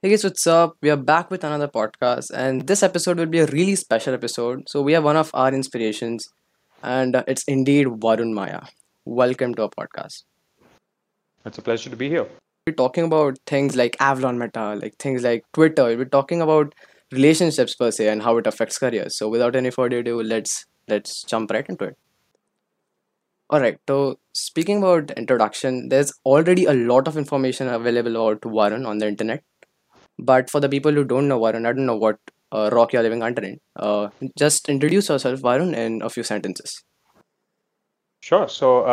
Hey guys, what's up? We are back with another podcast, and this episode will be a really special episode. So we have one of our inspirations, and it's indeed Varun Mayya. Welcome to our podcast. It's a pleasure to be here. We're talking about things like Avalon Meta, like things like Twitter. We're talking about relationships per se and how it affects careers. So without any further ado, let's jump right into it. Alright, so speaking about introduction, there's already a lot of information available about Varun on the internet. But for the people who don't know Varun, I don't know what rock you're living under in. Just introduce yourself, Varun, in a few sentences. Sure. So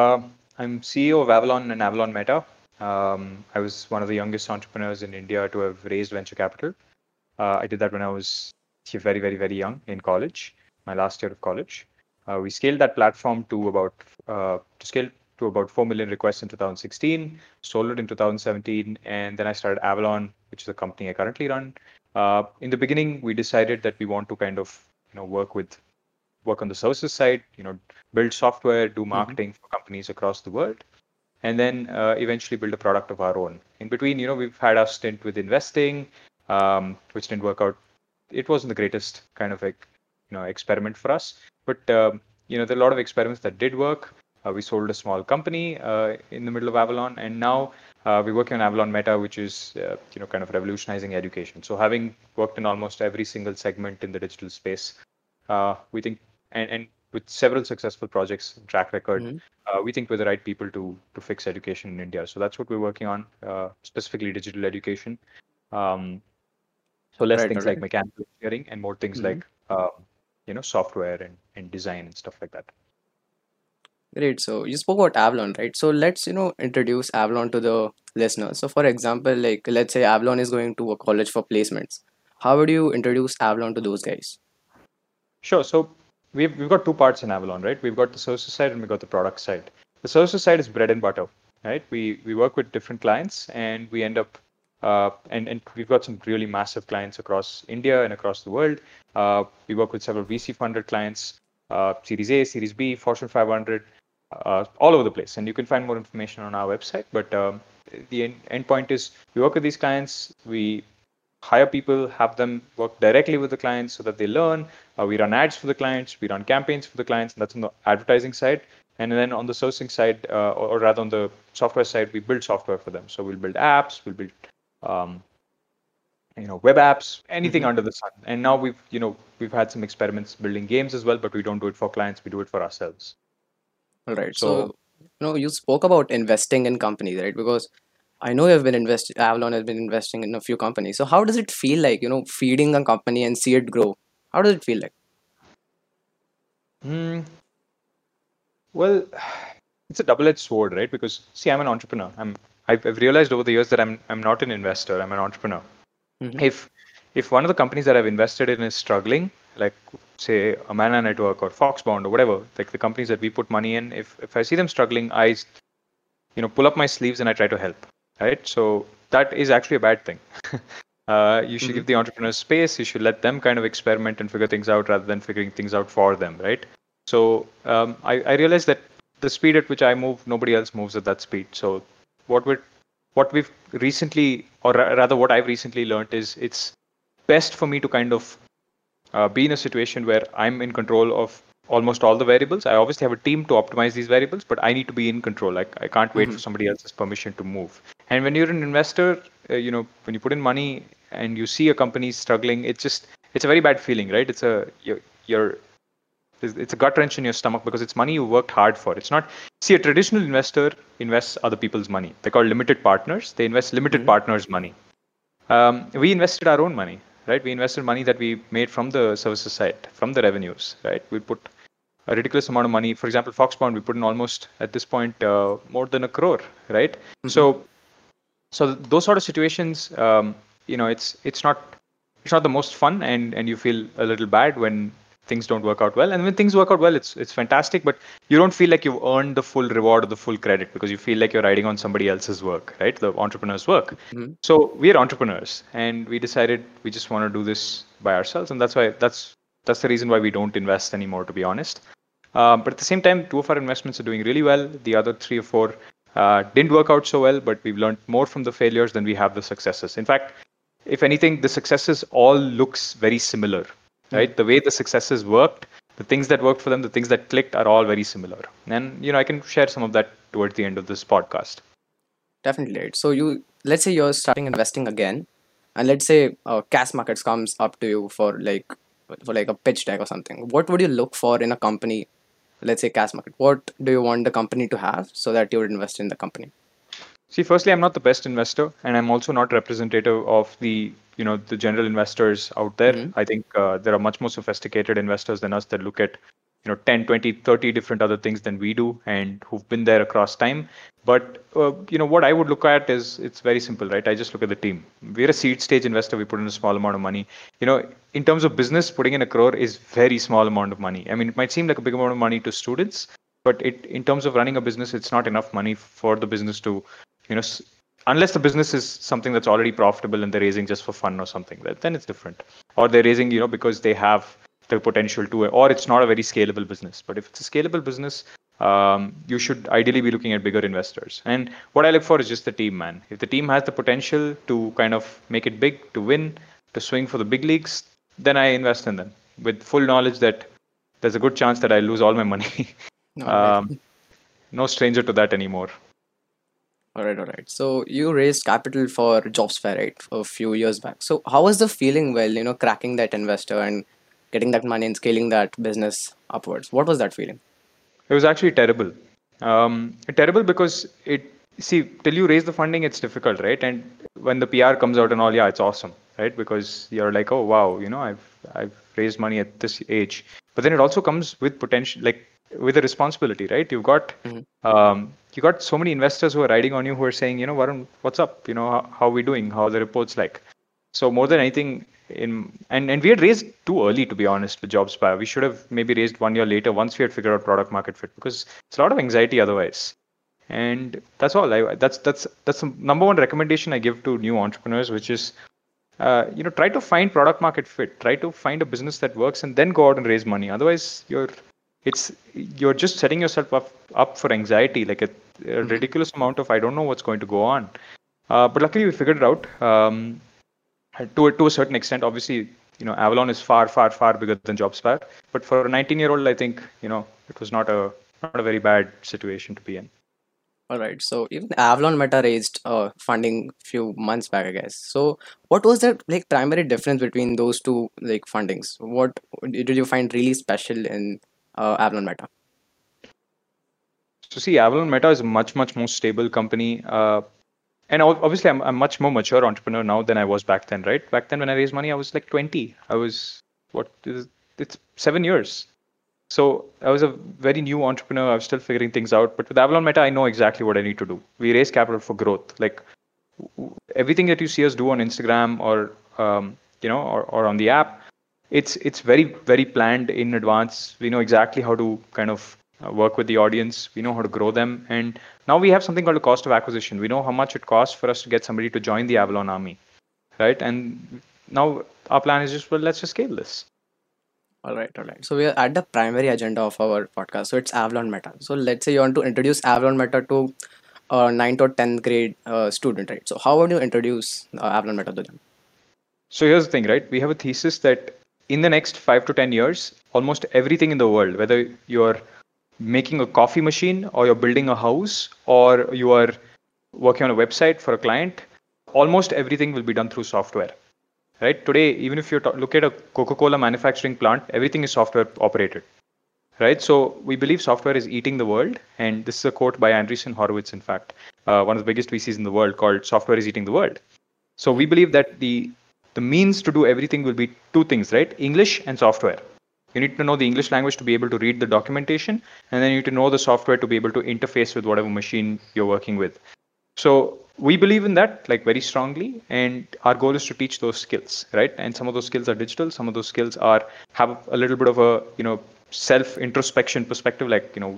I'm CEO of Avalon and Avalon Meta. I was one of the youngest entrepreneurs in India to have raised venture capital. I did that when I was very, very, very young in college, my last year of college. We scaled that platform to about 4 million requests in 2016, sold it in 2017, and then I started Avalon, which is a company I currently run. In the beginning, we decided that we want to kind of work on the services side, build software, do marketing for companies across the world, and then eventually build a product of our own. In between, we've had our stint with investing, which didn't work out. It wasn't the greatest kind of experiment for us, but there are a lot of experiments that did work. We sold a small company in the middle of Avalon, and now we're working on Avalon Meta, which is kind of revolutionizing education. So having worked in almost every single segment in the digital space, we think, and with several successful projects and track record, we think we're the right people to fix education in India. So that's what we're working on, specifically digital education. So less things like mechanical engineering and more things like software and design and stuff like that. Great. So you spoke about Avalon, right? So let's, introduce Avalon to the listeners. So for example, let's say Avalon is going to a college for placements. How would you introduce Avalon to those guys? Sure. So we've got two parts in Avalon, right? We've got the services side and we've got the product side. The services side is bread and butter, right? We work with different clients and we end up, and we've got some really massive clients across India and across the world. We work with several VC-funded clients, Series A, Series B, Fortune 500, all over the place, and you can find more information on our website. But the end point is we work with these clients, we hire people, have them work directly with the clients so that they learn. We run ads for the clients, we run campaigns for the clients, and that's on the advertising side. And then on the sourcing side, or rather on the software side, we build software for them. So we'll build apps, we'll build web apps, anything under the sun. And now we've had some experiments building games as well, but we don't do it for clients, we do it for ourselves. All right. So you spoke about investing in companies, right? Because I know Avalon has been investing in a few companies. So how does it feel like, feeding a company and see it grow? How does it feel like? Well, it's a double-edged sword, right? Because I'm an entrepreneur. I've realized over the years that I'm not an investor. I'm an entrepreneur. Mm-hmm. If one of the companies that I've invested in is struggling, like say a Mana Network or FoxBond or whatever, like the companies that we put money in, if I see them struggling, I pull up my sleeves and I try to help, right? So that is actually a bad thing. You should give the entrepreneurs space. You should let them kind of experiment and figure things out rather than figuring things out for them, right? So I realized that the speed at which I move, nobody else moves at that speed. So what I've recently learned is it's best for me to kind of be in a situation where I'm in control of almost all the variables. I obviously have a team to optimize these variables, but I need to be in control. Like I can't wait for somebody else's permission to move. And when you're an investor, when you put in money and you see a company struggling, it's a very bad feeling, right? It's a gut wrench in your stomach because it's money you worked hard for. It's not. See, a traditional investor invests other people's money. They're called limited partners. They invest limited partners' money. We invested our own money, right? We invested money that we made from the services side, from the revenues, right? We put a ridiculous amount of money. For example, FoxBond, we put in almost at this point more than 1 crore, right? So those sort of situations, it's not the most fun, and you feel a little bad when things don't work out well. And when things work out well, it's fantastic, but you don't feel like you've earned the full reward or the full credit because you feel like you're riding on somebody else's work, right? The entrepreneur's work. So we're entrepreneurs and we decided we just want to do this by ourselves. And that's why that's the reason why we don't invest anymore, to be honest. But at the same time, 2 of our investments are doing really well. The other 3 or 4 didn't work out so well, but we've learned more from the failures than we have the successes. In fact, if anything, the successes all looks very similar, right? Mm-hmm. The way the successes worked, the things that worked for them, the things that clicked are all very similar. And, you know, I can share some of that towards the end of this podcast. Definitely. So let's say you're starting investing again, and let's say cash markets comes up to you for like a pitch deck or something. What would you look for in a company? Let's say cash market. What do you want the company to have so that you would invest in the company? See, firstly, I'm not the best investor, and I'm also not representative of the general investors out there. Mm-hmm. I think there are much more sophisticated investors than us that look at 10, 20, 30 different other things than we do, and who've been there across time. But what I would look at is, it's very simple, right? I just look at the team. We're a seed stage investor. We put in a small amount of money. In terms of business, putting in 1 crore is very small amount of money. I mean, it might seem like a big amount of money to students, but in terms of running a business, it's not enough money for the business to, unless the business is something that's already profitable and they're raising just for fun or something, then it's different. Or they're raising, because they have the potential to, or it's not a very scalable business. But if it's a scalable business, you should ideally be looking at bigger investors. And what I look for is just the team, man. If the team has the potential to kind of make it big, to win, to swing for the big leagues, then I invest in them with full knowledge that there's a good chance that I lose all my money. No stranger to that anymore. All right. So you raised capital for JobSpire, right, a few years back. So how was the feeling while, cracking that investor and getting that money and scaling that business upwards? What was that feeling? It was actually terrible. Terrible because till you raise the funding, it's difficult, right? And when the PR comes out and all, yeah, it's awesome, right? Because you're like, oh, wow, I've raised money at this age. But then it also comes with potential, like with a responsibility, right? You've got, mm-hmm. You got so many investors who are riding on you, who are saying, Varun, what's up? How are we doing? How are the reports like? So more than anything, and we had raised too early, to be honest, with JobSpire. We should have maybe raised 1 year later once we had figured out product market fit, because it's a lot of anxiety otherwise. And that's all. That's the number one recommendation I give to new entrepreneurs, which is, try to find product market fit, try to find a business that works, and then go out and raise money. Otherwise, you're just setting yourself up for anxiety, like a ridiculous amount of I don't know what's going to go on. But luckily, we figured it out. To a certain extent, obviously, Avalon is far, far, far bigger than JobSpire. But for a 19-year-old, I think, it was not a very bad situation to be in. All right. So even Avalon Meta raised funding a few months back, I guess. So what was the primary difference between those two fundings? What did you find really special in Avalon Meta? So see, Avalon Meta is a much, much more stable company. And obviously, I'm a much more mature entrepreneur now than I was back then, right? Back then, when I raised money, I was like 20. It's 7 years. So I was a very new entrepreneur. I was still figuring things out. But with Avalon Meta, I know exactly what I need to do. We raise capital for growth. Like everything that you see us do on Instagram or, or on the app, it's very, very planned in advance. We know exactly how to kind of work with the audience. We know how to grow them. And now we have something called a cost of acquisition. We know how much it costs for us to get somebody to join the Avalon army, right? And now our plan is just, let's just scale this. All right. So we are at the primary agenda of our podcast. So it's Avalon Meta. So let's say you want to introduce Avalon Meta to a 9th or 10th grade student, right? So how would you introduce Avalon Meta to them? So here's the thing, right? We have a thesis that in the next 5 to 10 years, almost everything in the world, whether you're making a coffee machine or you're building a house or you are working on a website for a client, almost everything will be done through software, right? Today, even if you look at a Coca-Cola manufacturing plant, everything is software operated, right? So we believe software is eating the world. And this is a quote by Andreessen Horowitz, in fact, one of the biggest VCs in the world, called Software is Eating the World. So we believe that the means to do everything will be two things, right? English and software. You need to know the English language to be able to read the documentation, and then you need to know the software to be able to interface with whatever machine you're working with. So we believe in that very strongly, and our goal is to teach those skills, right? And some of those skills are digital, some of those skills have a little bit of a self introspection perspective,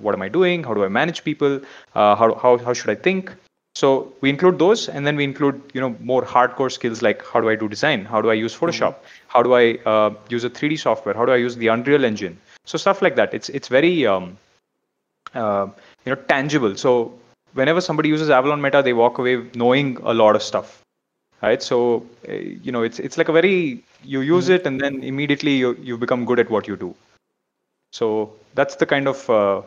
what am I doing? How do I manage people? How should I think? So we include those, and then we include more hardcore skills like how do I do design, how do I use Photoshop, how do I use a 3D software, how do I use the Unreal Engine, so stuff like that. It's very tangible. So whenever somebody uses Avalon Meta, they walk away knowing a lot of stuff, right? So, it's like a very, you use it and then immediately you become good at what you do. So that's the kind of,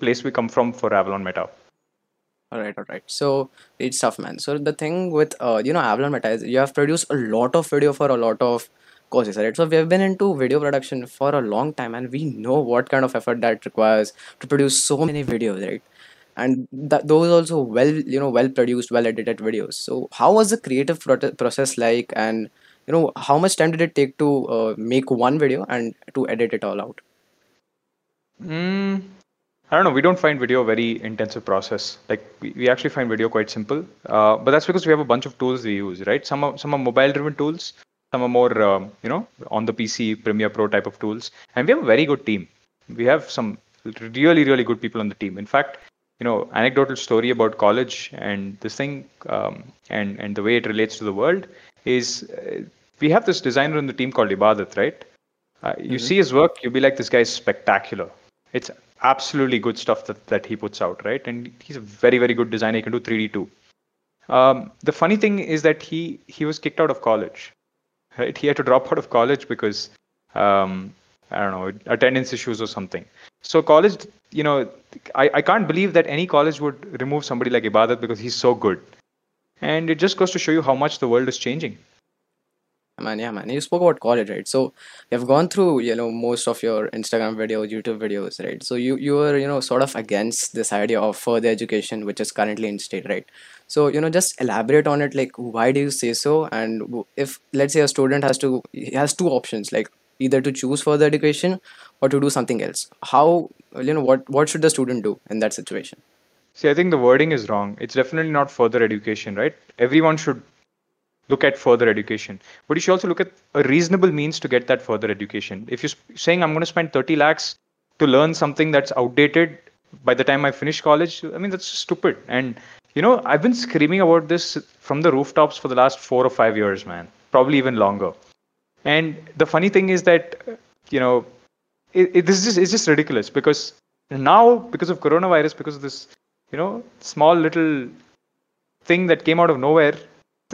place we come from for Avalon Meta. All right. So it's tough, man. So the thing with, Avalon Meta is you have produced a lot of video for a lot of courses, right? So we have been into video production for a long time and we know what kind of effort that requires to produce so many videos, right? And those also well produced, well edited videos. So how was the creative process like, and how much time did it take to make one video and to edit it all out? I don't know. We don't find video a very intensive process. Like we actually find video quite simple, but that's because we have a bunch of tools we use, right? Some are mobile-driven tools, some are more, on the PC, Premiere Pro type of tools. And we have a very good team. We have some really, really good people on the team. In fact, anecdotal story about college and this thing and the way it relates to the world is we have this designer on the team called Ibadat, right? You see his work, you'll be like, this guy's spectacular. It's absolutely good stuff that he puts out, right? And he's a very, very good designer. He can do 3D too. The funny thing is that he was kicked out of college, right? He had to drop out of college because, attendance issues or something. So college, I can't believe that any college would remove somebody like Ibadat because he's so good. And it just goes to show you how much the world is changing. Yeah, man. You spoke about college, right? So you've gone through, most of your Instagram videos, YouTube videos, right? So you were, sort of against this idea of further education, which is currently in state, right? So, just elaborate on it. Like, why do you say so? And if, let's say, a student has two options, like either to choose further education or to do something else. How, what should the student do in that situation? See, I think the wording is wrong. It's definitely not further education, right? Everyone should look at further education, but you should also look at a reasonable means to get that further education. If you're saying I'm going to spend 30 lakhs to learn something that's outdated by the time I finish college, I mean, that's stupid. And, I've been screaming about this from the rooftops for the last 4 or 5 years, man, probably even longer. And the funny thing is that, it's just ridiculous because now, because of coronavirus, because of this, small little thing that came out of nowhere,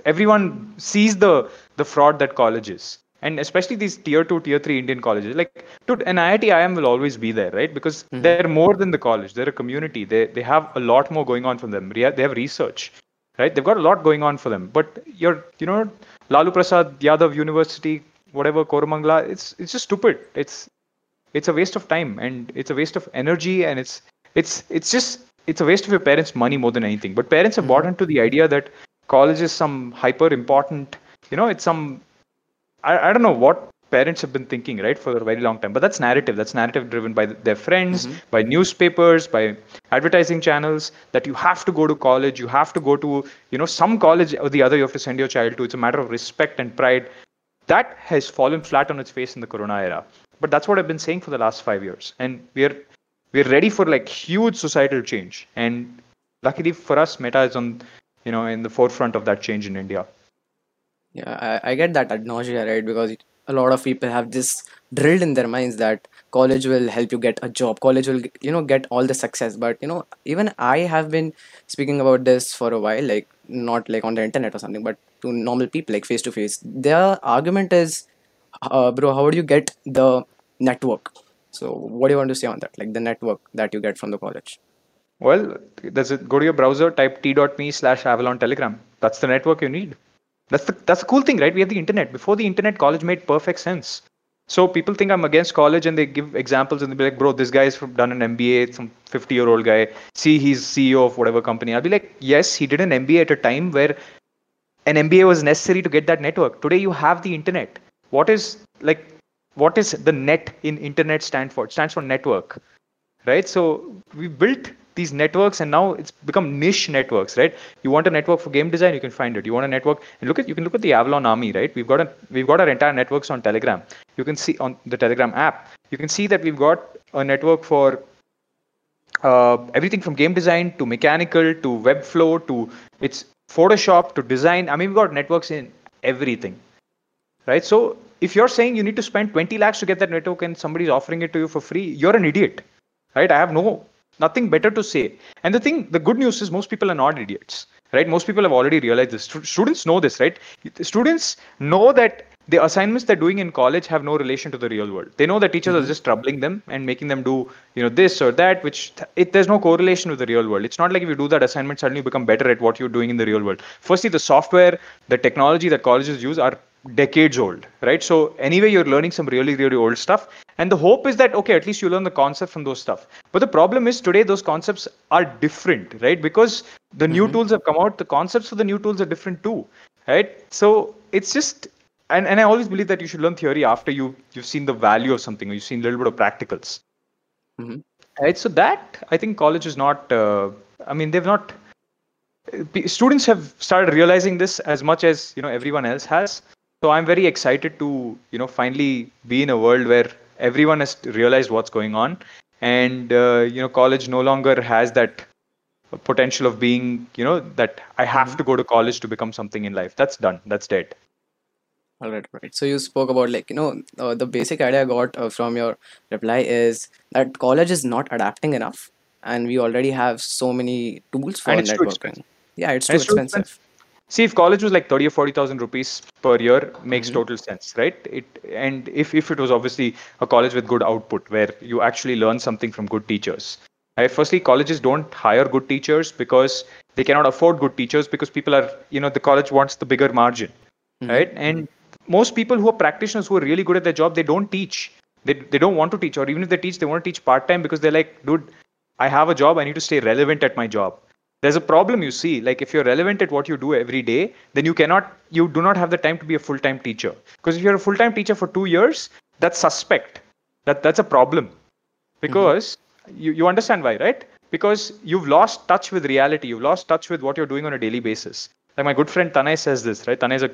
everyone sees the fraud that college is, and especially these tier 2, tier 3 Indian colleges. Like, dude, an IIT, IIM will always be there, right? Because they're more than the college. They're a community. They have a lot more going on for them. They have research, right? They've got a lot going on for them. But you're, Lalu Prasad Yadav University, whatever, Koramangala, it's just stupid. It's a waste of time, and it's a waste of energy, and it's a waste of your parents' money more than anything. But parents have bought into the idea that college is some hyper important, it's some, I don't know what parents have been thinking, right, for a very long time. But that's narrative. That's narrative driven by their friends, by newspapers, by advertising channels, that you have to go to college. You have to go to, some college or the other you have to send your child to. It's a matter of respect and pride. That has fallen flat on its face in the corona era. But that's what I've been saying for the last 5 years. And we're ready for like huge societal change. And luckily for us, Meta is on, in the forefront of that change in India. Yeah, I get that ad nausea, right? Because a lot of people have this drilled in their minds that college will help you get a job. College will, get all the success. But, even I have been speaking about this for a while, like not like on the internet or something, but to normal people, like face to face. Their argument is, bro, how do you get the network? So what do you want to say on that? Like the network that you get from the college? Well, go to your browser, type t.me/Avalon Telegram. That's the network you need. That's the cool thing, right? We have the internet. Before the internet, college made perfect sense. So people think I'm against college, and they give examples and they'll be like, bro, this guy has done an MBA, some 50-year-old guy. See, he's CEO of whatever company. I'll be like, yes, he did an MBA at a time where an MBA was necessary to get that network. Today, you have the internet. What is the net in internet stand for? It stands for network, right? So we built these networks, and now it's become niche networks, right? You want a network for game design, you can find it. You want a network, and you can look at the Avalon Army, right? We've got our entire networks on Telegram. You can see on the Telegram app, you can see that we've got a network for everything from game design to mechanical to Webflow to it's Photoshop to design. I mean, we've got networks in everything, right? So if you're saying you need to spend 20 lakhs to get that network and somebody's offering it to you for free, you're an idiot, right? I have no Nothing better to say. And the good news is most people are not idiots, right? Most people have already realized this. Students know this, right? Students know that the assignments they're doing in college have no relation to the real world. They know that teachers are just troubling them and making them do, this or that, there's no correlation with the real world. It's not like if you do that assignment, suddenly you become better at what you're doing in the real world. Firstly, the software, the technology that colleges use are decades old, right? So anyway, you're learning some really, really old stuff. And the hope is that, okay, at least you learn the concept from those stuff. But the problem is today, those concepts are different, right? Because the new tools have come out, the concepts for the new tools are different too, right? So it's just... And I always believe that you should learn theory after you've seen the value of something, or you've seen a little bit of practicals. Right? So that, I think college is not, students have started realizing this as much as, everyone else has. So I'm very excited to, finally be in a world where everyone has realized what's going on. And, college no longer has that potential of being, that I have to go to college to become something in life. That's done. That's dead. All right, right. So you spoke about the basic idea I got from your reply is that college is not adapting enough, and we already have so many tools for networking. Yeah, it's too expensive. See, if college was like 30 or 40,000 rupees per year, makes total sense, right? And if it was obviously a college with good output where you actually learn something from good teachers. Firstly, colleges don't hire good teachers because they cannot afford good teachers because people are the college wants the bigger margin, right? And most people who are practitioners who are really good at their job, they don't teach. They don't want to teach, or even if they teach, they want to teach part-time because they're like, dude, I have a job. I need to stay relevant at my job. There's a problem you see, like if you're relevant at what you do every day, then you do not have the time to be a full-time teacher. Because if you're a full-time teacher for 2 years, that's suspect. That's a problem because you understand why, right? Because you've lost touch with reality. You've lost touch with what you're doing on a daily basis. Like my good friend Tanay says this, right? Tanay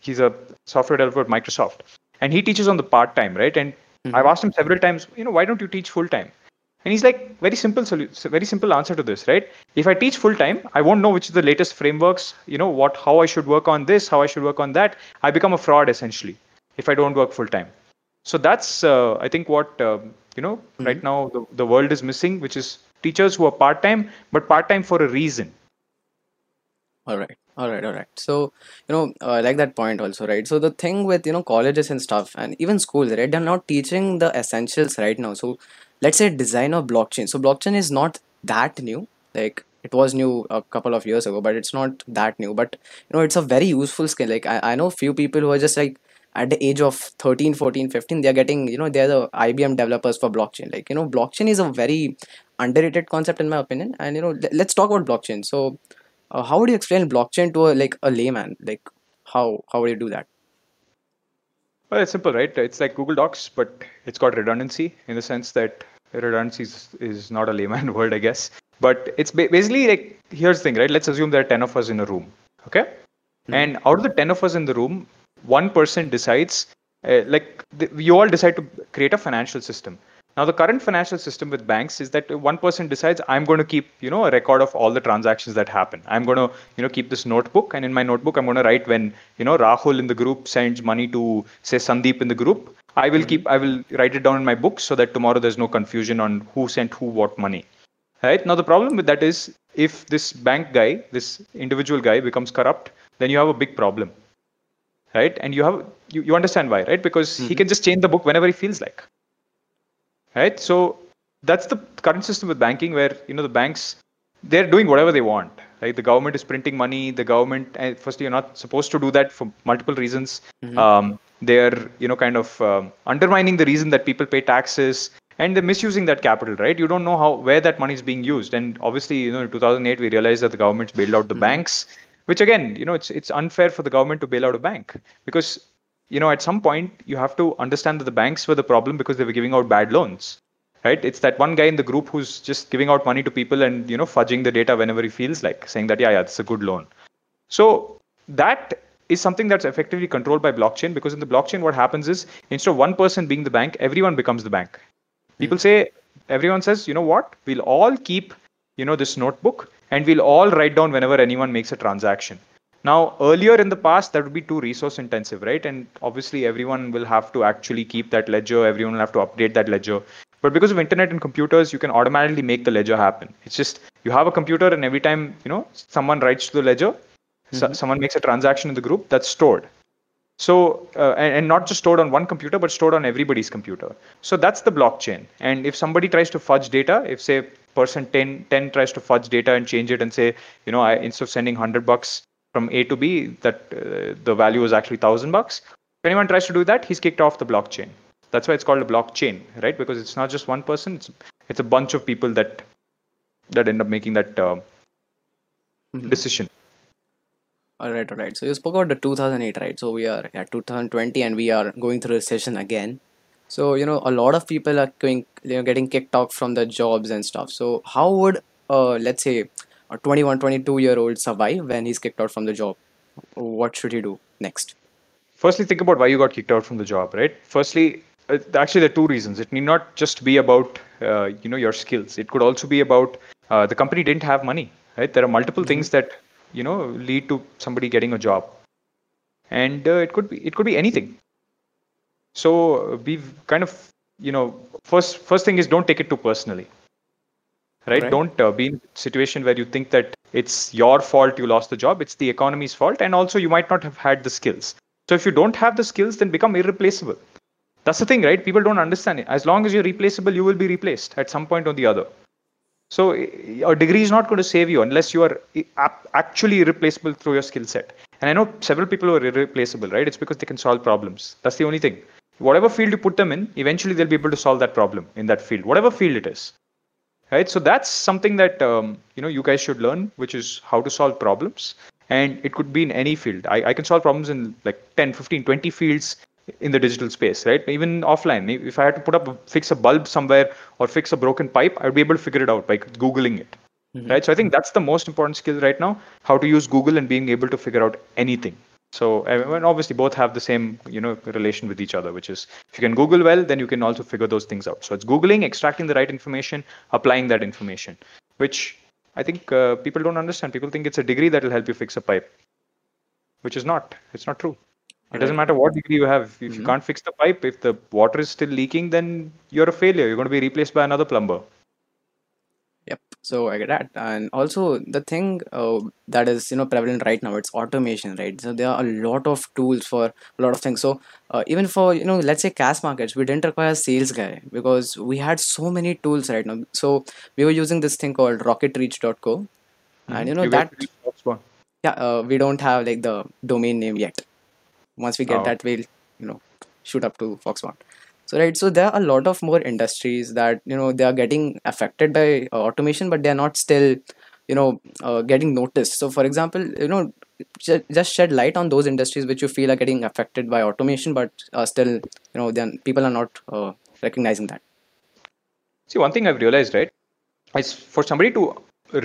he's a software developer at Microsoft, and he teaches on the part-time, right? And I've asked him several times, why don't you teach full-time? And he's like, very simple answer to this, right? If I teach full-time, I won't know which is the latest frameworks, how I should work on this, how I should work on that. I become a fraud, essentially, if I don't work full-time. So that's, I think, what, right now the world is missing, which is teachers who are part-time, but part-time for a reason. All right. So, I like that point also, right? So the thing with, colleges and stuff and even schools, right? They're not teaching the essentials right now. So let's say design of blockchain. So blockchain is not that new. Like it was new a couple of years ago, but it's not that new. But, it's a very useful skill. Like I know few people who are just like at the age of 13, 14, 15, they're getting, they're the IBM developers for blockchain. Like, blockchain is a very underrated concept in my opinion. And, let's talk about blockchain. So... how would you explain blockchain to a layman? Like how would you do that? Well, it's simple, right? It's like Google Docs, but it's got redundancy in the sense that redundancy is not a layman word, I guess. But it's basically like, here's the thing, right? Let's assume there are 10 of us in a room, okay? And out of the 10 of us in the room, one person decides, you all decide to create a financial system. Now, the current financial system with banks is that one person decides, I'm going to keep, a record of all the transactions that happen. I'm going to, keep this notebook. And in my notebook, I'm going to write when, Rahul in the group sends money to, say, Sandeep in the group. I will write it down in my book so that tomorrow there's no confusion on who sent who what money. Right? Now, the problem with that is if this bank guy, this individual guy becomes corrupt, then you have a big problem. Right? And you understand why, right? Because he can just change the book whenever he feels like. Right. So that's the current system with banking where, the banks, they're doing whatever they want. Right. The government is printing money. The government, firstly, you're not supposed to do that for multiple reasons. They're, undermining the reason that people pay taxes and they're misusing that capital. Right. You don't know where that money is being used. And obviously, in 2008, we realized that the government bailed out the banks, which again, it's unfair for the government to bail out a bank because at some point you have to understand that the banks were the problem because they were giving out bad loans, right? It's that one guy in the group who's just giving out money to people and, fudging the data whenever he feels like, saying that, yeah, it's a good loan. So that is something that's effectively controlled by blockchain because in the blockchain, what happens is instead of one person being the bank, everyone becomes the bank. Everyone says, we'll all keep, this notebook and we'll all write down whenever anyone makes a transaction. Now, earlier in the past, that would be too resource intensive, right? And obviously, everyone will have to actually keep that ledger. Everyone will have to update that ledger. But because of internet and computers, you can automatically make the ledger happen. It's just you have a computer, and every time someone writes to the ledger, someone makes a transaction in the group, that's stored. So and not just stored on one computer, but stored on everybody's computer. So that's the blockchain. And if somebody tries to fudge data, if say person 10 tries to fudge data and change it and say, I instead of sending $100 from A to B, that the value is actually $1,000. If anyone tries to do that, he's kicked off the blockchain. That's why it's called a blockchain, right? Because it's not just one person; it's a bunch of people that end up making that decision. All right. So you spoke about the 2008, right? So we are at 2020, and we are going through recession again. So a lot of people are getting kicked out from their jobs and stuff. So how would let's say a 21, 22-year-old survive when he's kicked out from the job? What should he do next? Firstly, think about why you got kicked out from the job, right? Firstly, actually, there are two reasons. It need not just be about your skills. It could also be about the company didn't have money, right? There are multiple things that lead to somebody getting a job, and it could be anything. So we've kind of first thing is don't take it too personally, right? Don't be in a situation where you think that it's your fault you lost the job. It's the economy's fault, and also you might not have had the skills. So if you don't have the skills, then become irreplaceable. That's the thing, right? People don't understand it. As long as you're replaceable, you will be replaced at some point or the other. So a degree is not going to save you unless you are actually irreplaceable through your skill set. And I know several people who are irreplaceable, right? It's because they can solve problems. That's the only thing. Whatever field you put them in, eventually they'll be able to solve that problem in that field, whatever field it is, right? So that's something that, you guys should learn, which is how to solve problems. And it could be in any field. I can solve problems in like 10, 15, 20 fields in the digital space, right? Even offline. If I had to fix a bulb somewhere or fix a broken pipe, I would be able to figure it out by Googling it, right? So I think that's the most important skill right now, how to use Google and being able to figure out anything. So and obviously both have the same, relation with each other, which is if you can Google well, then you can also figure those things out. So it's Googling, extracting the right information, applying that information, which I think people don't understand. People think it's a degree that will help you fix a pipe, which is not. It's not true. It doesn't matter what degree you have. If you can't fix the pipe, if the water is still leaking, then you're a failure. You're going to be replaced by another plumber. Yep. So I get that. And also the thing that is, prevalent right now, it's automation, right? So there are a lot of tools for a lot of things. So even for, let's say cash markets, we didn't require a sales guy because we had so many tools right now. So we were using this thing called RocketReach.co. And we don't have like the domain name yet. Once we get that, we'll, shoot up to FoxBond. So, right. So there are a lot of more industries that, they are getting affected by automation, but they're not still, getting noticed. So for example, just shed light on those industries which you feel are getting affected by automation, but still, then people are not recognizing that. See, one thing I've realized, right, is for somebody to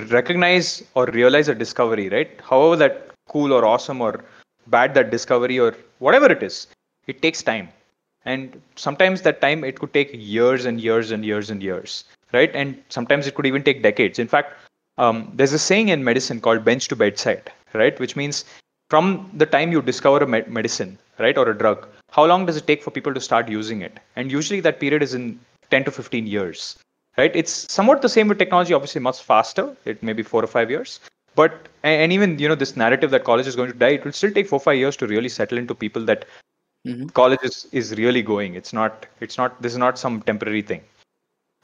recognize or realize a discovery, right, however that cool or awesome or bad that discovery or whatever it is, it takes time. And sometimes that time, it could take years and years and years and years, right? And sometimes it could even take decades. In fact, there's a saying in medicine called bench to bedside, right? Which means from the time you discover a medicine, right, or a drug, how long does it take for people to start using it? And usually that period is in 10 to 15 years, right? It's somewhat the same with technology, obviously much faster. It may be 4 or 5 years. But, and even, this narrative that college is going to die, it will still take 4 or 5 years to really settle into people that college is really going. It's not, this is not some temporary thing.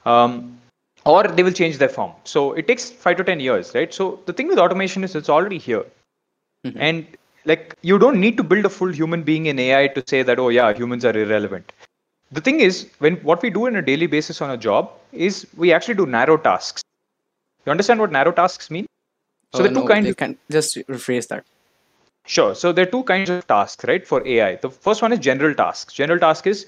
Or they will change their form. So it takes 5 to 10 years, right? So the thing with automation is it's already here. And like, you don't need to build a full human being in AI to say that, oh yeah, humans are irrelevant. The thing is, what we do on a daily basis on a job is we actually do narrow tasks. You understand what narrow tasks mean? So the two kinds. You can just rephrase that. Sure. So there are two kinds of tasks, right, for AI. The first one is general tasks. General task is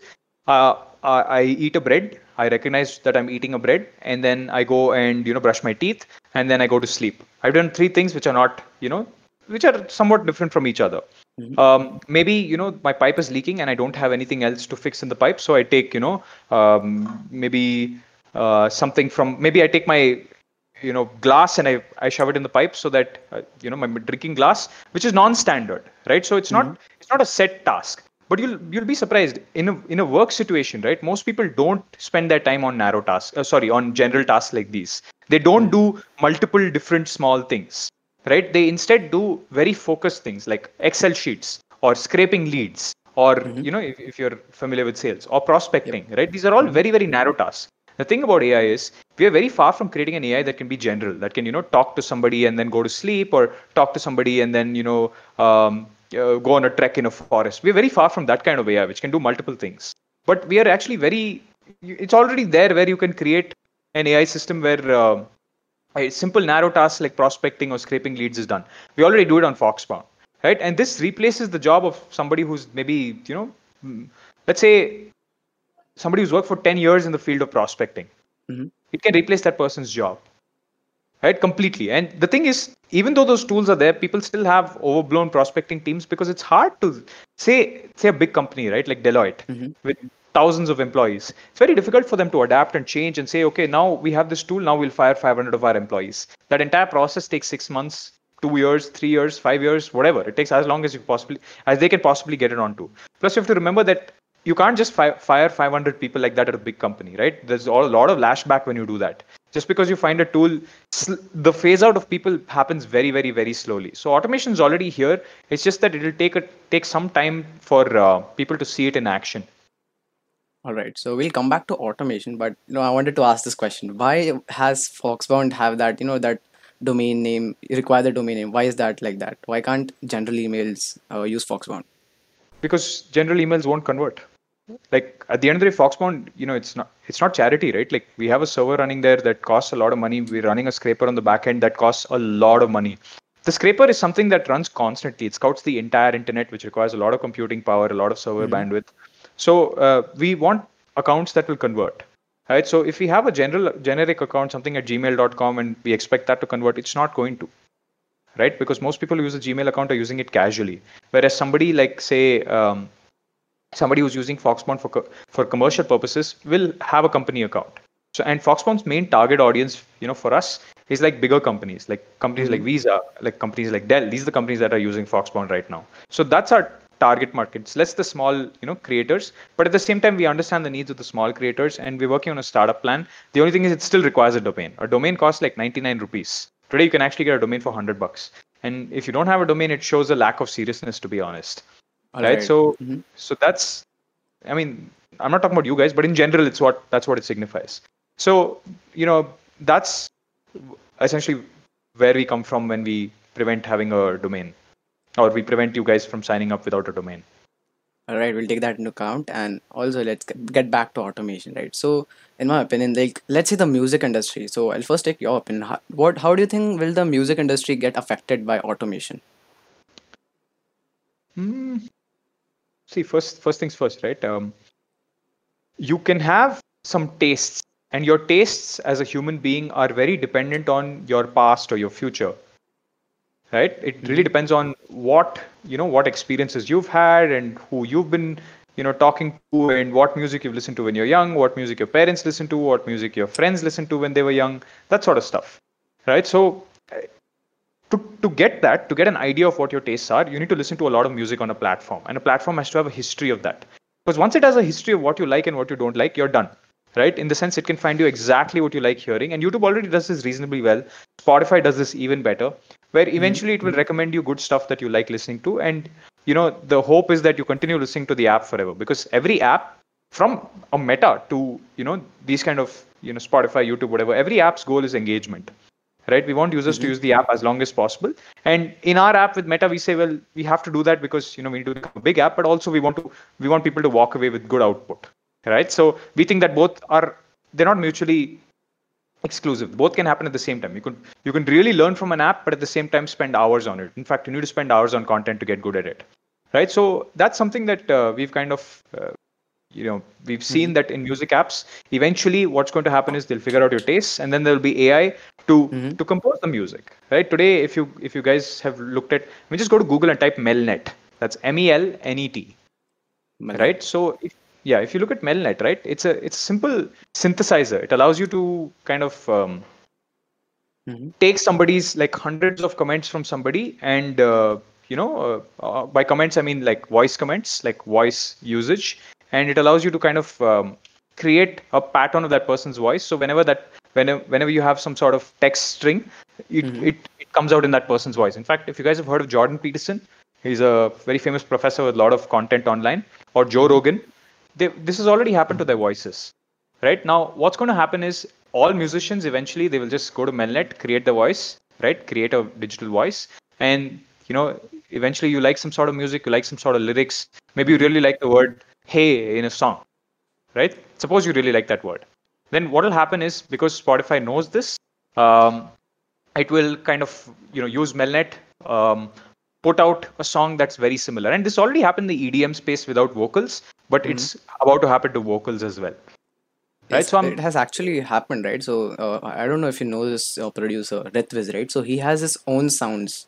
I eat a bread. I recognize that I'm eating a bread, and then I go and brush my teeth, and then I go to sleep. I've done three things which are not which are somewhat different from each other. Maybe my pipe is leaking, and I don't have anything else to fix in the pipe, so I take I take my glass and I shove it in the pipe so that, my drinking glass, which is non-standard, right? So it's not a set task, But you'll be surprised in a work situation, right? Most people don't spend their time on narrow tasks, on general tasks like these. They don't do multiple different small things, right? They instead do very focused things like Excel sheets or scraping leads or, if you're familiar with sales or prospecting, right? These are all very, very narrow tasks. The thing about AI is we are very far from creating an AI that can be general, that can, talk to somebody and then go to sleep or talk to somebody and then, go on a trek in a forest. We're very far from that kind of AI, which can do multiple things. But we are actually it's already there where you can create an AI system where a simple narrow task like prospecting or scraping leads is done. We already do it on FoxBond, right? And this replaces the job of somebody who's maybe, let's say somebody who's worked for 10 years in the field of prospecting. Mm-hmm. It can replace that person's job. Right, completely. And the thing is, even though those tools are there, people still have overblown prospecting teams because it's hard to say a big company, right, like Deloitte, with thousands of employees. It's very difficult for them to adapt and change and say, okay, now we have this tool, now we'll fire 500 of our employees. That entire process takes 6 months, 2 years, 3 years, 5 years, whatever. It takes as long as they can possibly get it onto. Plus, you have to remember that you can't just fire 500 people like that at a big company, right? There's a lot of lashback when you do that. Just because you find a tool, the phase out of people happens very, very, very slowly. So automation is already here. It's just that it'll take some time for people to see it in action. All right. So we'll come back to automation, but I wanted to ask this question: why has FoxBond have that? That domain name, require the domain name. Why is that like that? Why can't general emails use FoxBond? Because general emails won't convert. Like at the end of the day, FoxBond, it's not charity, right? Like we have a server running there that costs a lot of money. We're running a scraper on the back end that costs a lot of money. The scraper is something that runs constantly. It scouts the entire internet, which requires a lot of computing power, a lot of server bandwidth. So we want accounts that will convert, right? So if we have a generic account, something at gmail.com, and we expect that to convert, it's not going to, right? Because most people who use a Gmail account are using it casually. Whereas somebody like, say, somebody who's using FoxBond for commercial purposes will have a company account. So, and FoxBond's main target audience, for us is like bigger companies, like companies like Visa, like companies like Dell. These are the companies that are using FoxBond right now. So that's our target market. It's less the small, creators, but at the same time, we understand the needs of the small creators and we're working on a startup plan. The only thing is it still requires a domain. A domain costs like 99 rupees. Today, you can actually get a domain for $100. And if you don't have a domain, it shows a lack of seriousness, to be honest. Right. So, so that's, I mean, I'm not talking about you guys, but in general, that's what it signifies. So, that's essentially where we come from when we prevent having a domain, or we prevent you guys from signing up without a domain. All right. We'll take that into account. And also let's get back to automation, right? So in my opinion, like, let's say the music industry. So I'll first take your opinion. How do you think will the music industry get affected by automation? See, first things first, right? You can have some tastes, and your tastes as a human being are very dependent on your past or your future, right? It really depends on what experiences you've had and who you've been, talking to, and what music you've listened to when you're young, what music your parents listened to, what music your friends listened to when they were young, that sort of stuff, right? So to get an idea of what your tastes are, you need to listen to a lot of music on a platform. And a platform has to have a history of that. Because once it has a history of what you like and what you don't like, you're done, right? In the sense, it can find you exactly what you like hearing. And YouTube already does this reasonably well. Spotify does this even better, where eventually it will recommend you good stuff that you like listening to. And, the hope is that you continue listening to the app forever. Because every app, from a Meta to, these kind of, Spotify, YouTube, whatever, every app's goal is engagement. Right? We want users to use the app as long as possible. And in our app with Meta, we say, well, we have to do that because, we need to become a big app, but also we want people to walk away with good output, right? So we think that they're not mutually exclusive. Both can happen at the same time. You can really learn from an app, but at the same time, spend hours on it. In fact, you need to spend hours on content to get good at it, right? So that's something that we've kind of, we've seen that in music apps. Eventually, what's going to happen is they'll figure out your tastes, and then there'll be AI to compose the music. Right? Today, if you guys have looked at, just go to Google and type MelNet. That's M-E-L-N-E-T. Right? So if you look at MelNet, right, it's a simple synthesizer. It allows you to kind of take somebody's, like, hundreds of comments from somebody and by comments, I mean like voice comments, like voice usage. And it allows you to kind of create a pattern of that person's voice. So whenever you have some sort of text string, it comes out in that person's voice. In fact, if you guys have heard of Jordan Peterson, he's a very famous professor with a lot of content online, or Joe Rogan. This has already happened to their voices. Right now, what's going to happen is all musicians eventually, they will just go to MelNet, create the voice, right? Create a digital voice. And, eventually you like some sort of music, you like some sort of lyrics. Maybe you really like the word hey in a song, right? Suppose you really like that word. Then what will happen is, because Spotify knows this, it will kind of, use MelNet, put out a song that's very similar. And this already happened in the EDM space without vocals, but it's about to happen to vocals as well. Right, so it has actually happened, right? So I don't know if you know this producer, Ritviz, right? So he has his own sounds.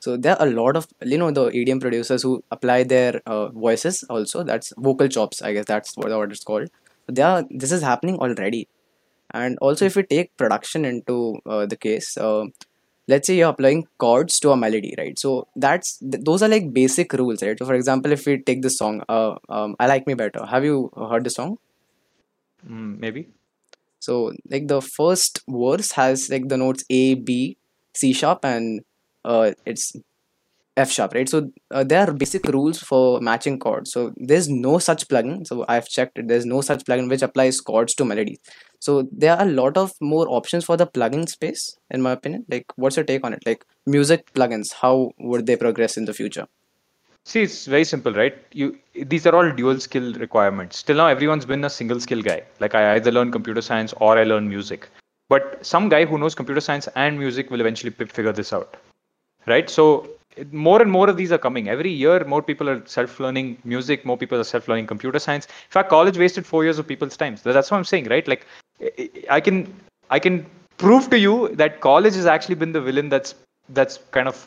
So there are a lot of, the EDM producers who apply their voices also. That's vocal chops, I guess that's what it's called. So this is happening already. And also if we take production into the case, let's say you're applying chords to a melody, right? So those are like basic rules, right? So for example, if we take this song, I Like Me Better. Have you heard the song? Maybe. So like the first verse has like the notes A, B, C sharp, and it's F sharp, right? So there are basic rules for matching chords. So there's no such plugin. So I've checked it. There's no such plugin which applies chords to melodies. So there are a lot of more options for the plugin space, in my opinion. Like, what's your take on it? Like music plugins, how would they progress in the future? See, it's very simple, right? These are all dual skill requirements. Till now, everyone's been a single skill guy. Like I either learn computer science or I learn music. But some guy who knows computer science and music will eventually figure this out, right? So more and more of these are coming. Every year, more people are self-learning music. More people are self-learning computer science. In fact, college wasted 4 years of people's time. That's what I'm saying, right? Like I can prove to you that college has actually been the villain that's kind of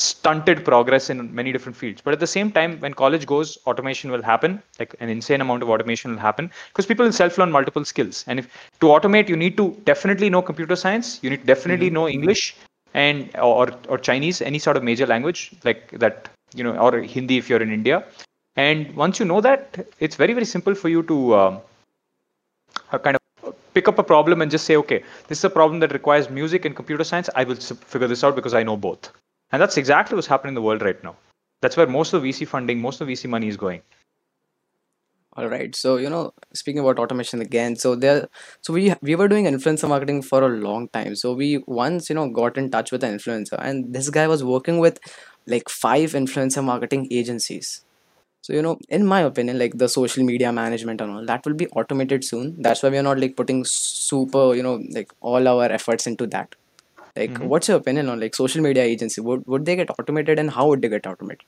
stunted progress in many different fields. But at the same time, when college goes, automation will happen, like an insane amount of automation will happen, because people will self-learn multiple skills. And if to automate, you need to definitely know computer science, you need definitely know English and or Chinese, any sort of major language like that, or Hindi if you're in India. And once you know that, it's very, very simple for you to kind of pick up a problem and just say, okay, this is a problem that requires music and computer science. I will figure this out because I know both. And that's exactly what's happening in the world right now. That's where most of the VC funding, most of the VC money is going. All right. So, speaking about automation again, so we were doing influencer marketing for a long time. So we once, got in touch with an influencer, and this guy was working with like 5 influencer marketing agencies. So, in my opinion, like the social media management and all that will be automated soon. That's why we are not like putting super, like all our efforts into that. Like, what's your opinion on like social media agency? Would they get automated, and how would they get automated?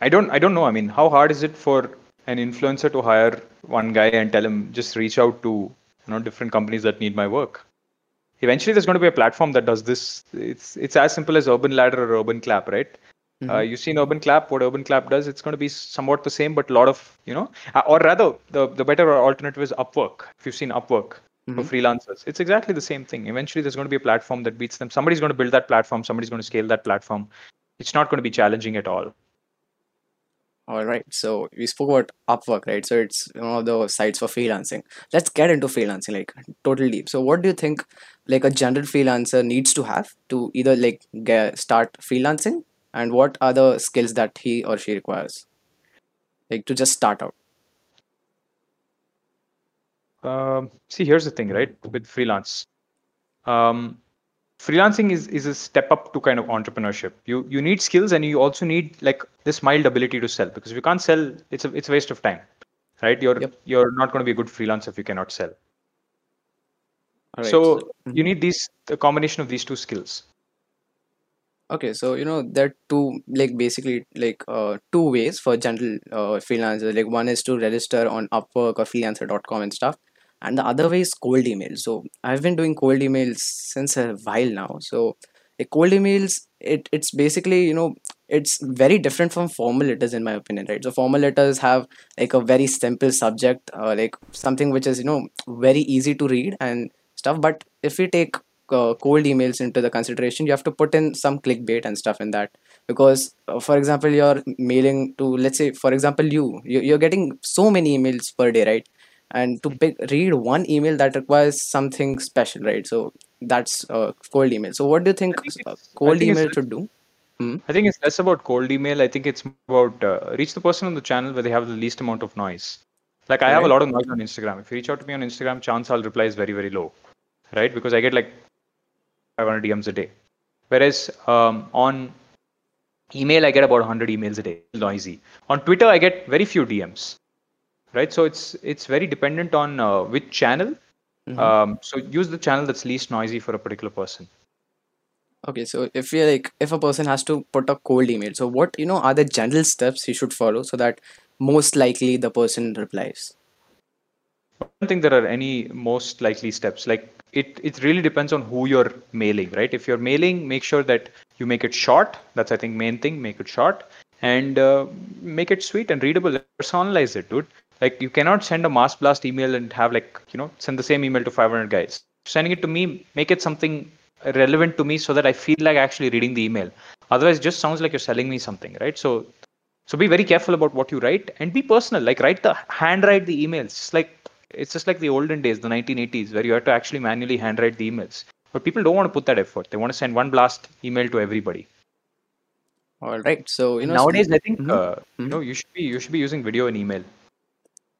I don't know. I mean, how hard is it for an influencer to hire one guy and tell him just reach out to different companies that need my work? Eventually, there's going to be a platform that does this. It's as simple as Urban Ladder or Urban Clap, right? You've seen Urban Clap. What Urban Clap does, it's going to be somewhat the same, but a lot of or rather, the better alternative is Upwork. If you've seen Upwork. For freelancers, it's exactly the same thing. Eventually, there's going to be a platform that beats them. Somebody's going to build that platform. Somebody's going to scale that platform. It's not going to be challenging at all. All right. So we spoke about Upwork, right? So it's one of the sites for freelancing. Let's get into freelancing, like total deep. So what do you think, like a general freelancer needs to have to either like start freelancing, and what are the skills that he or she requires, like to just start out? See, here's the thing, right? With freelance, freelancing is a step up to kind of entrepreneurship. You need skills, and you also need like this mild ability to sell, because if you can't sell, it's a waste of time, right? You're not going to be a good freelancer if you cannot sell. All right, so you need the combination of these two skills. Okay, so there are two, like basically like 2 ways for general freelancers. Like one is to register on Upwork or freelancer.com and stuff, and the other way is cold email. So I've been doing cold emails since a while now. So like cold emails, it's basically it's very different from formal letters, in my opinion, right? So formal letters have like a very simple subject, like something which is very easy to read and stuff. But if we take cold emails into the consideration, you have to put in some clickbait and stuff in that. Because for example, you're mailing to, let's say for example, you're getting so many emails per day, right? And to read one email, that requires something special, right? So that's cold email. So what do you think cold email should do? I think it's less about cold email. I think it's about reach the person on the channel where they have the least amount of noise. Like I have a lot of noise on Instagram. If you reach out to me on Instagram, chance I'll reply is very, very low, right? Because I get like 500 DMs a day. Whereas on email, I get about 100 emails a day, noisy. On Twitter, I get very few DMs, right? So it's very dependent on which channel. So use the channel that's least noisy for a particular person. Okay, so if you're like, if a person has to put a cold email, so what, you know, are the general steps he should follow so that most likely the person replies? I don't think there are any most likely steps. Like it really depends on who you're mailing, right? If you're mailing, make sure that you make it short. That's, I think, main thing, make it short and make it sweet and readable. Personalize it, dude. Like you cannot send a mass blast email and have like, you know, send the same email to 500 guys. Sending it to me, make it something relevant to me so that I feel like actually reading the email. Otherwise it just sounds like you're selling me something, right? So be very careful about what you write and be personal. Like handwrite the emails. It's just like the olden days, the 1980s, where you had to actually manually handwrite the emails. But people don't want to put that effort. They want to send one blast email to everybody. All right. So you know, nowadays I think you should be using video and email.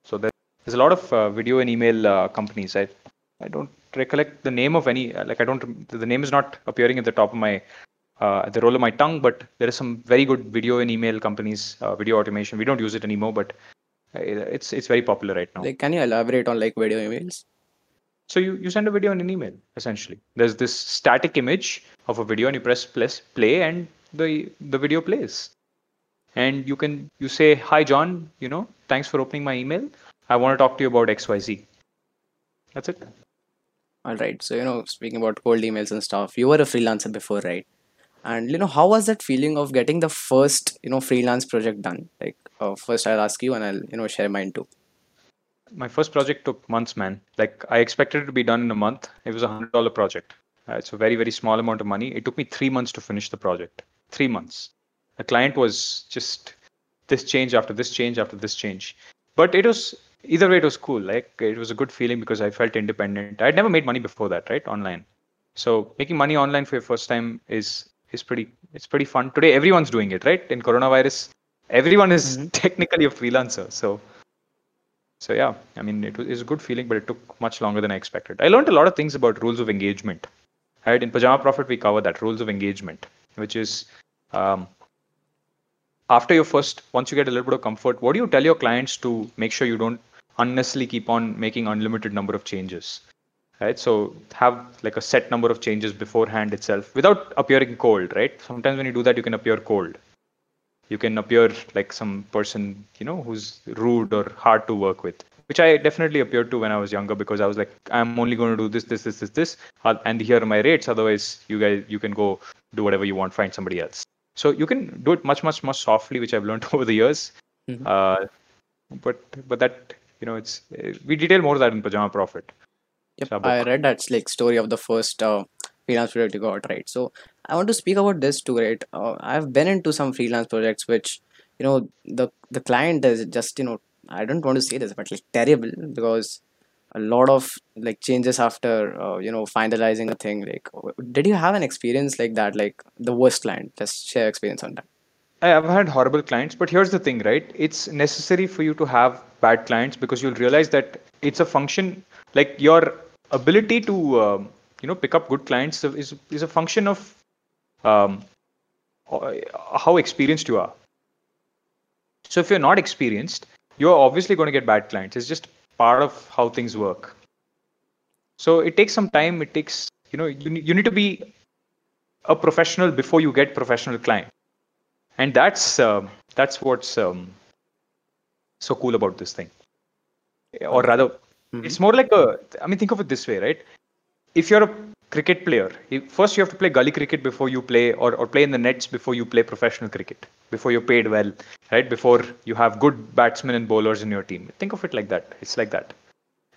So there's a lot of video and email companies. I don't recollect the name of any, the name is not appearing at the top of my, at the roll of my tongue, but there is some very good video and email companies, video automation. We don't use it anymore, but it's very popular right now. Like, can you elaborate on like video emails? So you send a video in an email, essentially. There's this static image of a video and you press play and the video plays. And you say, hi, John, you know, thanks for opening my email. I want to talk to you about XYZ. That's it. All right. So, you know, speaking about cold emails and stuff, you were a freelancer before, right? And, you know, how was that feeling of getting the first, you know, freelance project done? Like, first I'll ask you and I'll, you know, share mine too. My first project took months, man. Like, I expected it to be done in a month. It was $100 project. It's a very, very small amount of money. It took me 3 months to finish the project. 3 months. The client was just this change after this change after this change. But it was... Either way, it was cool. Like, it was a good feeling because I felt independent. I'd never made money before that, right? Online. So making money online for your first time is pretty fun. Today, everyone's doing it, right? In coronavirus, everyone is technically a freelancer. So yeah, I mean, it was a good feeling, but it took much longer than I expected. I learned a lot of things about rules of engagement, right? In Pajama Profit, we cover that, rules of engagement, which is, once you get a little bit of comfort, what do you tell your clients to make sure you don't unnecessarily keep on making unlimited number of changes, right? So have like a set number of changes beforehand itself without appearing cold, right? Sometimes when you do that, you can appear cold. You can appear like some person, you know, who's rude or hard to work with, which I definitely appeared to when I was younger because I was like, I'm only going to do this, this, this, this, this, and here are my rates. Otherwise you guys, you can go do whatever you want, find somebody else. So you can do it much, much, much softly, which I've learned over the years. But that, you know, we detail more of that in Pajama Profit. Yep, I read that like story of the first freelance project you got, right? So I want to speak about this too, right? I've been into some freelance projects which, you know, the client is just, you know, I don't want to say this, but like terrible, because a lot of like changes after, you know, finalizing a thing. Like, did you have an experience like that? Like the worst client, just share experience on that. I've had horrible clients, but here's the thing, right? It's necessary for you to have bad clients because you'll realize that it's a function, like your ability to, you know, pick up good clients is a function of how experienced you are. So if you're not experienced, you're obviously going to get bad clients. It's just part of how things work. So it takes some time. It takes, you know, you need to be a professional before you get professional client. And that's what's so cool about this thing. Or rather, it's more like think of it this way, right? If you're a cricket player, first you have to play gully cricket before you play or play in the nets before you play professional cricket, before you're paid well, right? Before you have good batsmen and bowlers in your team. Think of it like that. It's like that.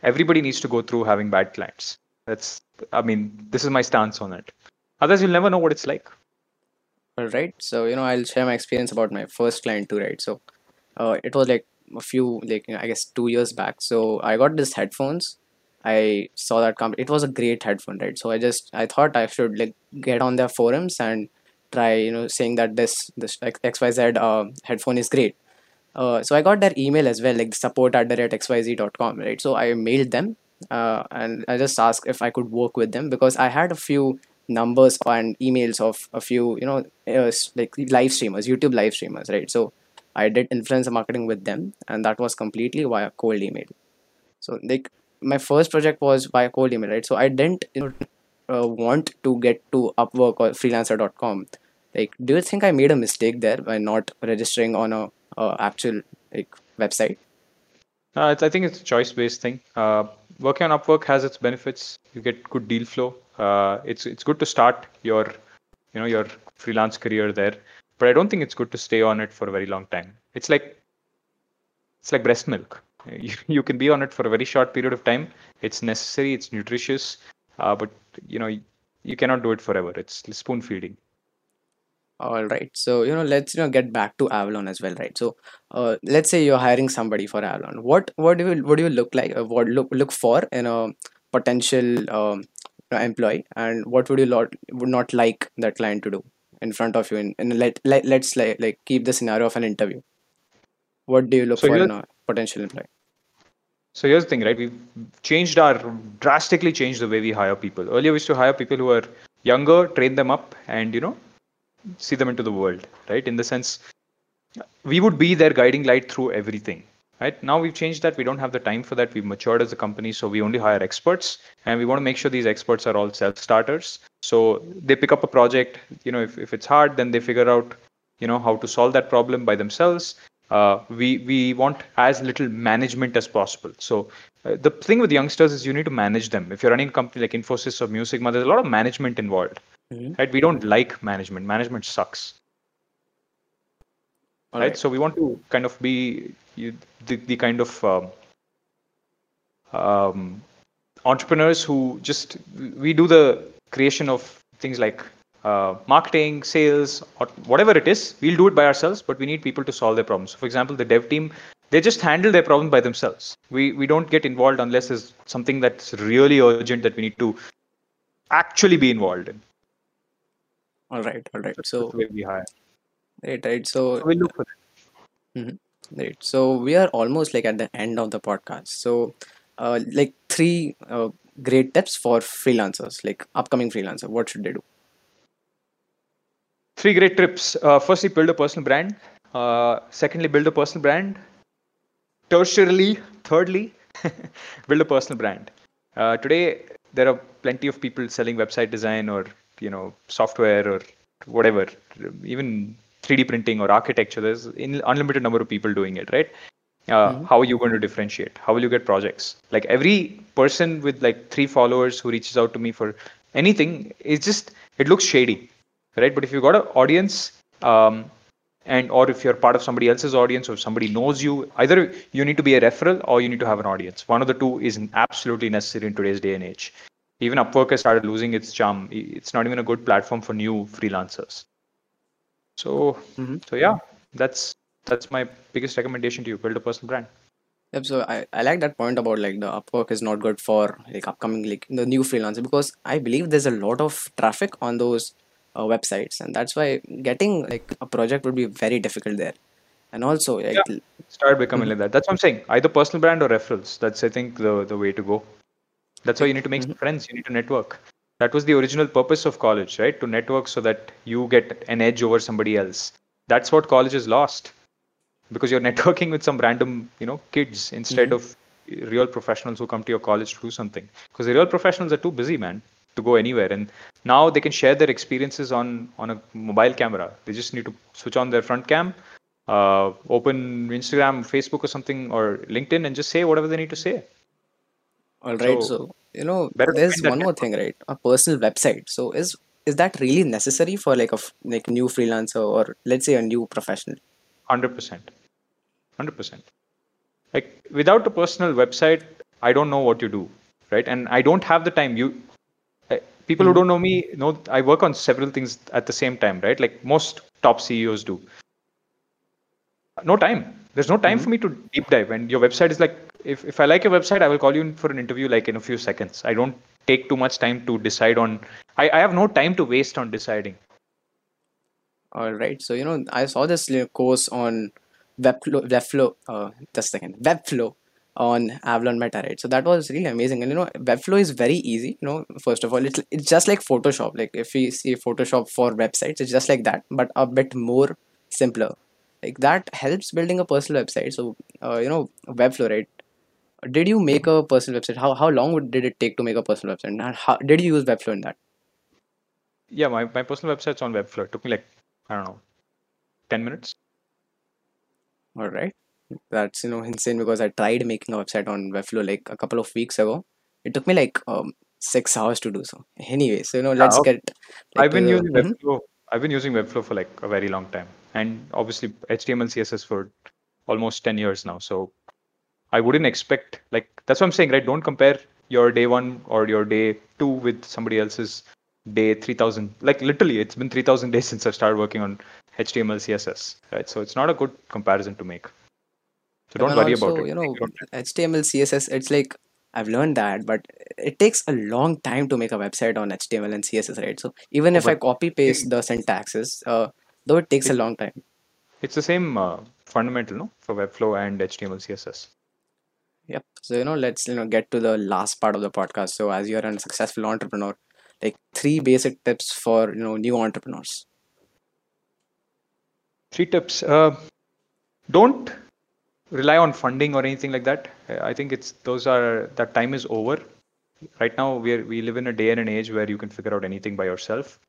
Everybody needs to go through having bad clients. This is my stance on it. Otherwise, you'll never know what it's like. All right, so I'll share my experience about my first client too, right? So it was like a few, like I guess 2 years back. So I got this headphones. I saw that company, it was a great headphone, right? So I thought I should like get on their forums and try saying that this XYZ headphone is great. So I got their email as well, like support@xyz.com, right? So I mailed them and I just asked if I could work with them, because I had a few numbers and emails of a few like live streamers, YouTube live streamers, right? So I did influencer marketing with them, and that was completely via cold email. So like my first project was via cold email, right? So I didn't want to get to Upwork or freelancer.com. like, do you think I made a mistake there by not registering on a actual like website? I think it's a choice-based thing. Working on Upwork has its benefits. You get good deal flow. It's good to start your your freelance career there, but I don't think it's good to stay on it for a very long time. It's like breast milk. You can be on it for a very short period of time. It's necessary. It's nutritious, but you cannot do it forever. It's spoon feeding. All right, so let's get back to Avalon as well, right? So let's say you're hiring somebody for Avalon. What do you look like? What look for in a potential employee, and what would you not like that client to do in front of you? And let's keep the scenario of an interview. What do you look for in a potential employee? So here's the thing, right? We've drastically changed the way we hire people. Earlier, we used to hire people who are younger, train them up, and see them into the world, right? In the sense, we would be their guiding light through everything, right? Now we've changed that. We don't have the time for that. We've matured as a company, so we only hire experts, and we want to make sure these experts are all self-starters. So they pick up a project, if it's hard, then they figure out, how to solve that problem by themselves. We want as little management as possible. So the thing with youngsters is you need to manage them. If you're running a company like Infosys or Mu Sigma, there's a lot of management involved. Mm-hmm. Right, we don't like management. Management sucks. All right, so we want to kind of be the kind of entrepreneurs who we do the creation of things like marketing, sales, or whatever it is. We'll do it by ourselves, but we need people to solve their problems. So for example, the dev team, they just handle their problem by themselves. We don't get involved unless there's something that's really urgent that we need to actually be involved in. All right. So we hire. Right. So we look for that. Mm-hmm. Right. So we are almost like at the end of the podcast. So, like 3 great tips for freelancers, like upcoming freelancer. What should they do? 3 great tips. Firstly, build a personal brand. Secondly, build a personal brand. Thirdly, build a personal brand. Today, there are plenty of people selling website design or software or whatever, even 3D printing or architecture. There's an unlimited number of people doing it, right? How are you going to differentiate? How will you get projects? Like every person with like 3 followers who reaches out to me for anything, it looks shady, right? But if you've got an audience, or if you're part of somebody else's audience or somebody knows you, either you need to be a referral or you need to have an audience. One of the two is absolutely necessary in today's day and age. Even Upwork has started losing its charm. It's not even a good platform for new freelancers. So yeah, that's my biggest recommendation to you. Build a personal brand. Yep, so I like that point about like the Upwork is not good for like upcoming, like the new freelancer, because I believe there's a lot of traffic on those websites, and that's why getting like a project would be very difficult there. And also, like, yeah, start becoming like that. That's what I'm saying. Either personal brand or referrals. That's, I think, the way to go. That's why you need to make some friends. You need to network. That was the original purpose of college, right? To network so that you get an edge over somebody else. That's what college has lost, because you're networking with some random, kids instead of real professionals who come to your college to do something. Because the real professionals are too busy, man, to go anywhere. And now they can share their experiences on a mobile camera. They just need to switch on their front cam, open Instagram, Facebook, or something, or LinkedIn, and just say whatever they need to say. All right, so there's one more thing, right? A personal website. So is that really necessary for like a new freelancer, or let's say a new professional? 100%. Like without a personal website, I don't know what you do, right? And I don't have the time. People who don't know me know I work on several things at the same time, right? Like most top CEOs do. No time. There's no time for me to deep dive. And your website is like, if I like your website, I will call you in for an interview like in a few seconds. I don't take too much time to decide on, I have no time to waste on deciding. All right. So, you know, I saw this course on Webflow on Avalon Meta, right? So that was really amazing. And, you know, Webflow is very easy. You know, first of all, it's just like Photoshop. Like if we see Photoshop for websites, it's just like that, but a bit more simpler. Like that helps building a personal website. So, you know, Webflow, right? Did you make a personal website? How long did it take to make a personal website? And how did you use Webflow in that? Yeah, my personal website's on Webflow. It took me like, I don't know, 10 minutes. All right. That's, you know, insane, because I tried making a website on Webflow like a couple of weeks ago. It took me like 6 hours to do so. Anyway, so, you know, let's get... Like, I've been using Webflow for like a very long time. And obviously HTML, CSS for almost 10 years now. So I wouldn't expect, like, that's what I'm saying, right? Don't compare your day one or your day two with somebody else's day 3000. Like literally, it's been 3000 days since I've started working on HTML, CSS, right? So it's not a good comparison to make. So don't worry about it. You know, HTML, CSS, it's like, I've learned that, but it takes a long time to make a website on HTML and CSS, right? So even if I copy paste the syntaxes, though it takes a long time. It's the same fundamental, no, for Webflow and HTML, CSS. Yep. So, you know, let's, you know, get to the last part of the podcast. So as you're a successful entrepreneur, like 3 basic tips for, you know, new entrepreneurs. 3 tips. Don't rely on funding or anything like that. I think that time is over. Right now we live in a day and an age where you can figure out anything by yourself.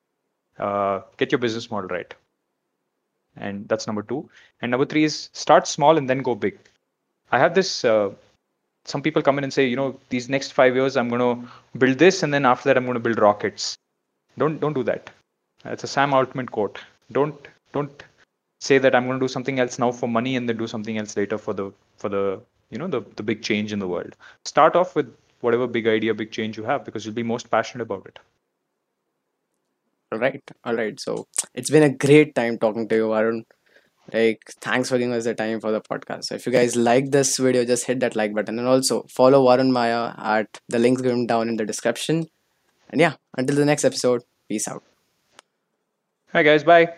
Get your business model right. And that's number 2. And number 3 is start small and then go big. I have this, some people come in and say, you know, these next 5 years, I'm going to build this. And then after that, I'm going to build rockets. Don't do that. It's a Sam Altman quote. Don't say that I'm going to do something else now for money and then do something else later for the big change in the world. Start off with whatever big idea, big change you have, because you'll be most passionate about it. All right. So it's been a great time talking to you, Varun. Like, thanks for giving us the time for the podcast. So if you guys like this video, just hit that like button, and also follow Varun Mayya at the links given down in the description. And yeah, until the next episode, peace out. Hi guys, bye.